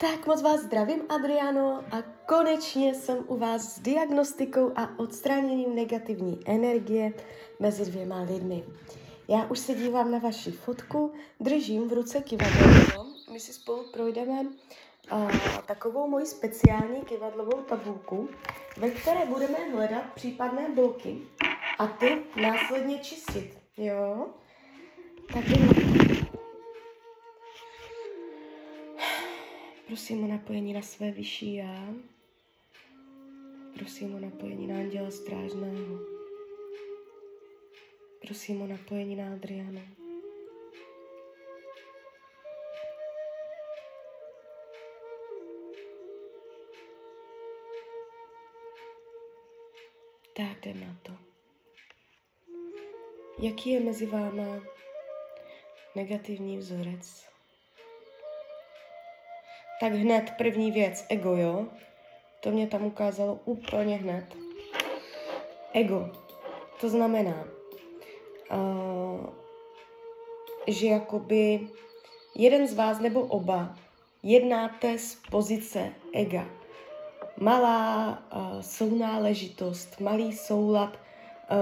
Tak moc vás zdravím, Adriano, a konečně jsem u vás s diagnostikou a odstraněním negativní energie mezi dvěma lidmi. Já už se dívám na vaši fotku, držím v ruce kyvadlo. My si spolu projdeme takovou moji speciální kyvadlovou tabulku, ve které budeme hledat případné bloky a ty následně čistit. Jo? Prosím o napojení na své vyšší já. Prosím o napojení na Anděla Strážného. Prosím o napojení na Adriana. Tak jdem na to. Jaký je mezi váma negativní vzorec? Tak hned první věc, ego, jo? To mě tam ukázalo úplně hned. Ego. To znamená, že jakoby jeden z vás nebo oba jednáte z pozice ega. Malá sounáležitost, malý soulad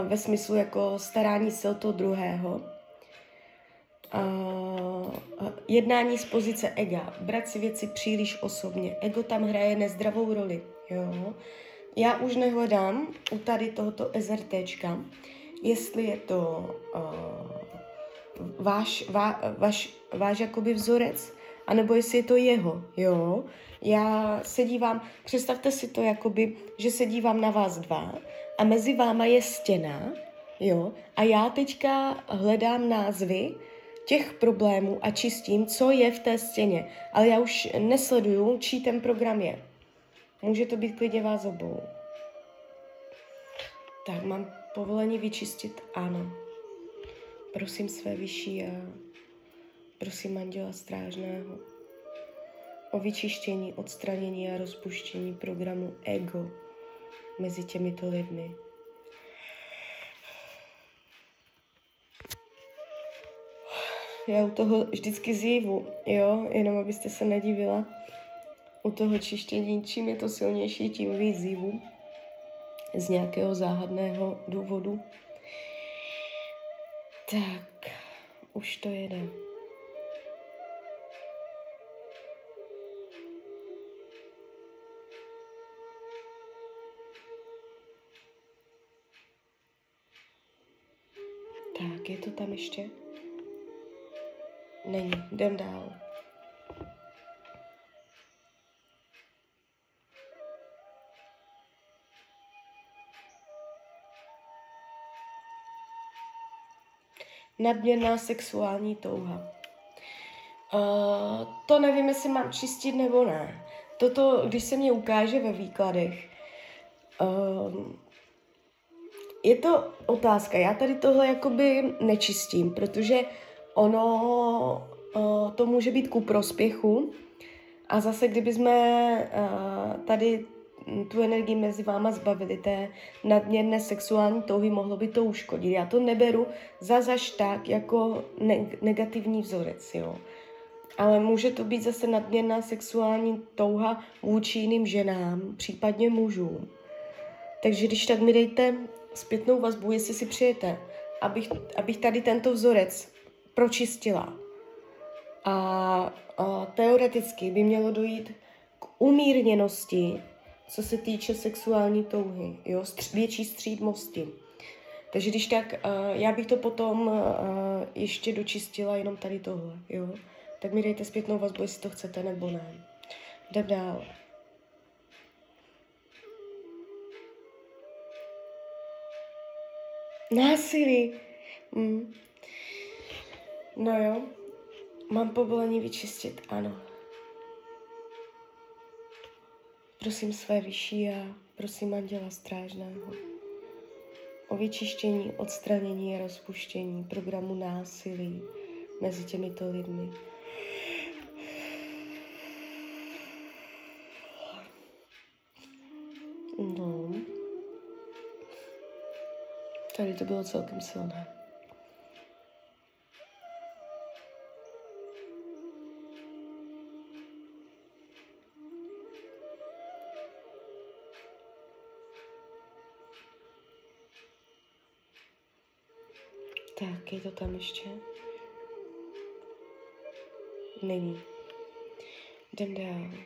ve smyslu jako starání se o toho druhého. Jednání z pozice ega, brát si věci příliš osobně. Ego tam hraje nezdravou roli. Jo? Já už nehledám u tady tohoto SRTčka, jestli je to váš jakoby vzorec, anebo jestli je to jeho. Jo? Já se dívám, představte si to jakoby, že se dívám na vás dva a mezi váma je stěna, jo? A já teďka hledám názvy těch problémů a čistím, co je v té stěně. Ale já už nesleduju, čí ten program je. Může to být klidně vás obou. Tak, mám povolení vyčistit? Ano. Prosím své vyšší a prosím Anděla Strážného o vyčištění, odstranění a rozpuštění programu ego mezi těmito lidmi. Já u toho vždycky zívu, jo, jenom abyste se nedivila. U toho čištění, čím je to silnější, tím víc zívu. Z nějakého záhadného důvodu. Tak, už to jede. Tak, je to tam ještě? Není, jdem dál. Nadměrná sexuální touha. To nevím, jestli mám čistit nebo ne. Toto, když se mě ukáže ve výkladech, je to otázka. Já tady tohle jakoby nečistím, protože ono to může být ku prospěchu a zase, kdyby jsme tady tu energii mezi váma zbavili, té nadměrné sexuální touhy, mohlo by to uškodit. Já to neberu zaž tak jako negativní vzorec, jo. Ale může to být zase nadměrná sexuální touha vůči jiným ženám, případně mužům. Takže když tak mi dejte zpětnou vazbu, jestli si přijete, abych tady tento vzorec pročistila. A teoreticky by mělo dojít k umírněnosti, co se týče sexuální touhy, jo? Větší střídmosti. Takže když tak, já bych to potom ještě dočistila jenom tady tohle. Jo? Tak mi dejte zpětnou vazbu, jestli to chcete nebo ne. Jdem dál. Násilí. No jo, mám povolení vyčistit, ano. Prosím své vyšší a prosím Anděla Strážného o vyčištění, odstranění a rozpuštění programu násilí mezi těmito lidmi. No, tady to bylo celkem silné. Tak, je to tam ještě? Není. Jdem dál.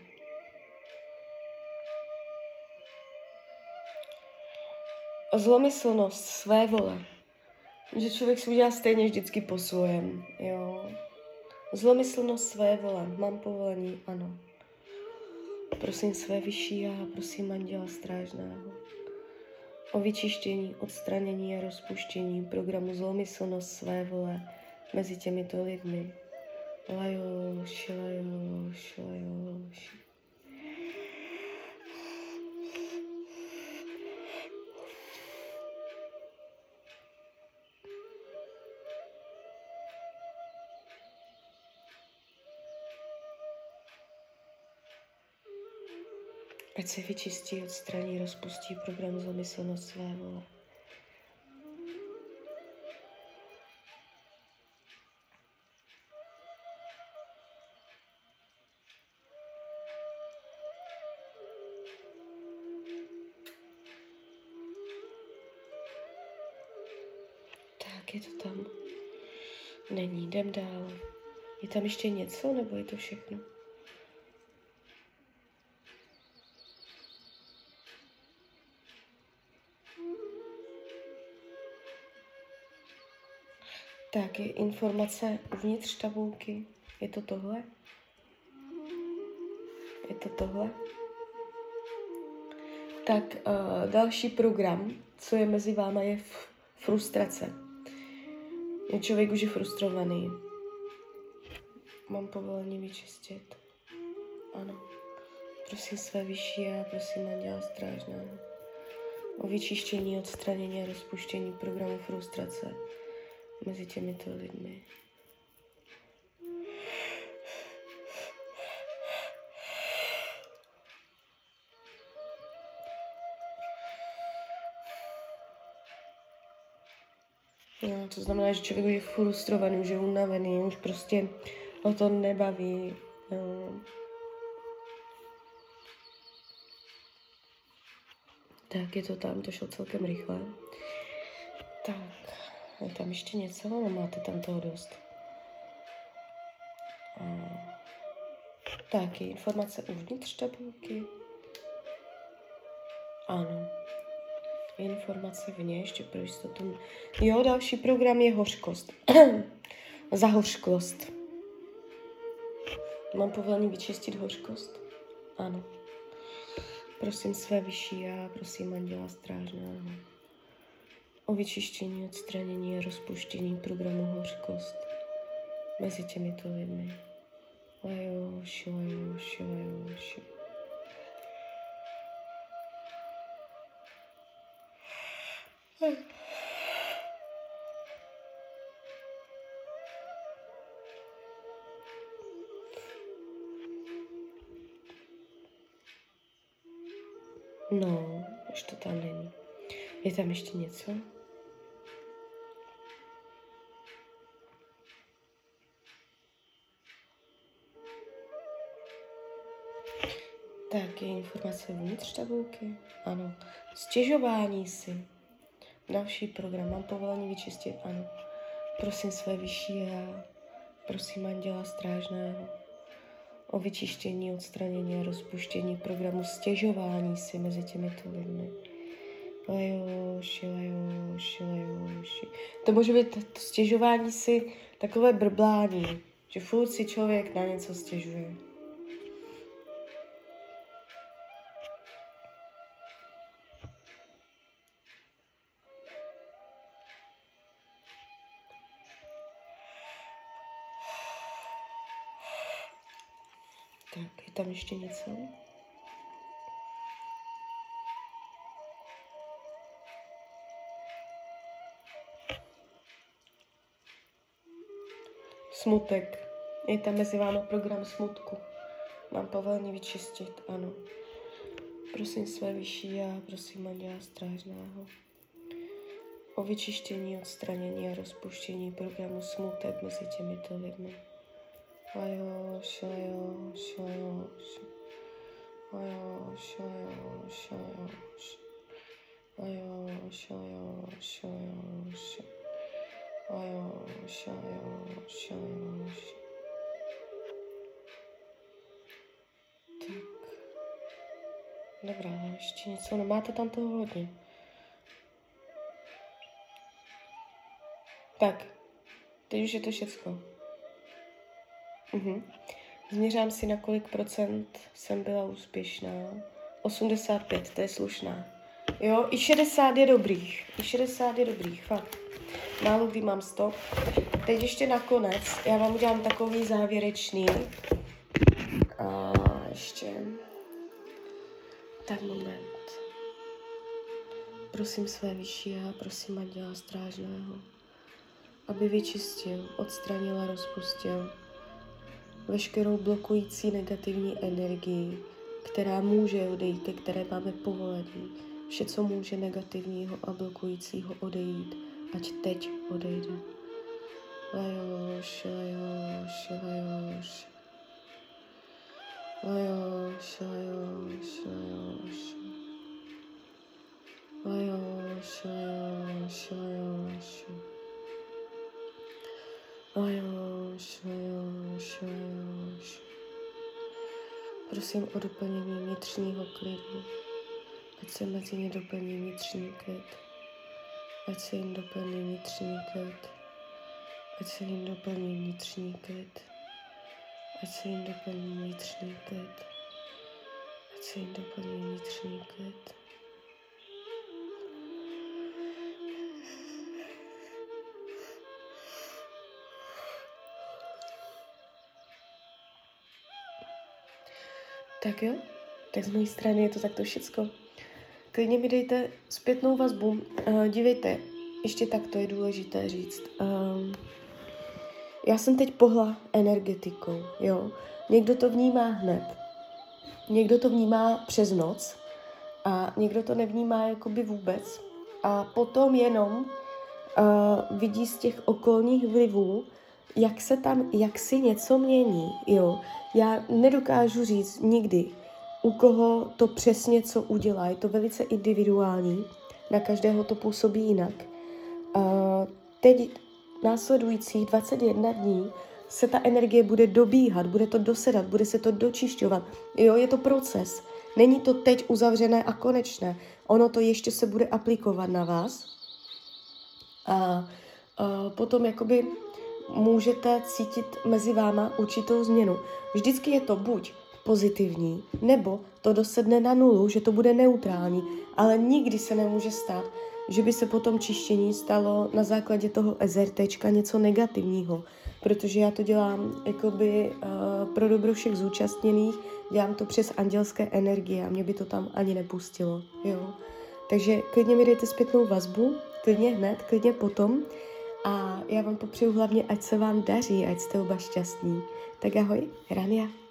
O zlomyslnost, své vole. Že člověk si udělá stejně vždycky po svojem, jo. Zlomyslnost, své vole. Mám povolení, ano. Prosím své vyšší a prosím Anděla Strážného o vyčištění, odstranění a rozpuštění programu zlomyslnost své vole mezi těmito lidmi. Lajoši, lajoši, lajoši. Ať se vyčistí, odstraní, rozpustí program zlomyslnost své vole. Tak, je to tam. Není, jdem dál. Je tam ještě něco, nebo je to všechno? Tak, je informace uvnitř tabulky. Je to tohle? Je to tohle? Tak, další program, co je mezi váma, je frustrace. Člověk už je frustrovaný. Mám povolení vyčistit. Ano. Prosím své vyšší a prosím Anděla Strážného o vyčištění, odstranění a rozpuštění programu frustrace mezi těmito lidmi. No, to znamená, že člověk už je frustrovaný, už je unavený, už prostě ho to nebaví. No. Tak, je to tam, to šlo celkem rychle. Tak. Je tam ještě něco, ale máte tam toho dost. Taky informace uvnitř tabulky. Ano. Informace vně, ještě pro jistotu. Jo, další program je hořkost. Zahořklost. Mám povolení vyčistit hořkost? Ano. Prosím své vyšší a prosím Anděla Strážného o vyčištění, odstranění a rozpuštění programu hořkost mezi těmito lidmi. Lajoši, lajoši, lajoši. No, už to tam není. Je tam ještě něco? Tak, je informace vnitř tabulky? Ano. Stěžování si. Další program. Mám povolení vyčistit? Ano. Prosím své vyšší a prosím Anděla Strážného o vyčištění, odstranění a rozpuštění programu stěžování si mezi těmito lidmi. Lajoši, lajoši, lajoši. To může být to stěžování si takové brblání, že furt si člověk na něco stěžuje. Tak, je tam ještě něco? Smutek. Je tam mezi vámi program smutku. Mám povolení vyčistit, ano. Prosím své vyšší a prosím Anděla Strážného o vyčištění, odstranění a rozpuštění programu smutek mezi těmito lidmi. Lajoš, lajoš, lajoš. Lajoš, lajoš, lajoš. Lajoš, lajoš, lajoš. Šajoš. Tak. Dobrá, ještě něco. No máte tam toho hodně. Tak. Teď už je to všechno. Změřám si, na kolik procent jsem byla úspěšná. 85, to je slušná. Jo, i 60 je dobrých. Fakt. Málo kdy mám 100. Teď ještě nakonec, já vám udělám takový závěrečný. A ještě. Tak moment. Prosím své vyšší a prosím Anděla Strážného, aby vyčistil, odstranil a rozpustil veškerou blokující negativní energii, která může odejít, které máme povolení. Vše, co může negativního a blokujícího odejít, ať teď odejde. Prosím o doplnění vnitřního klidu. Ať se mezi ně doplní vnitřní klid. Ať se jim doplní vnitřní klid. Tak jo, tak z mojí strany je to takto všecko. Klidně mi dejte zpětnou vazbu. Dívejte, ještě tak to je důležité říct. Já jsem teď pohla energetikou, jo. Někdo to vnímá hned, někdo to vnímá přes noc a někdo to nevnímá jakoby vůbec. A potom jenom vidí z těch okolních vlivů, jak se tam, jak si něco mění, jo. Já nedokážu říct nikdy, u koho to přesně co udělá. Je to velice individuální, na každého to působí jinak. Teď následující 21 dní se ta energie bude dobíhat, bude to dosedat, bude se to dočišťovat. Jo, je to proces. Není to teď uzavřené a konečné. Ono to ještě se bude aplikovat na vás. A potom jakoby můžete cítit mezi váma určitou změnu. Vždycky je to buď pozitivní, nebo to dosedne na nulu, že to bude neutrální, ale nikdy se nemůže stát, že by se po tom čištění stalo na základě toho SRTčka něco negativního, protože já to dělám jakoby pro dobro všech zúčastněných, dělám to přes andělské energie a mě by to tam ani nepustilo, jo. Takže klidně mi dejte zpětnou vazbu, klidně hned, klidně potom, a já vám popřeju hlavně, ať se vám daří, ať jste oba šťastní. Tak ahoj, Rania.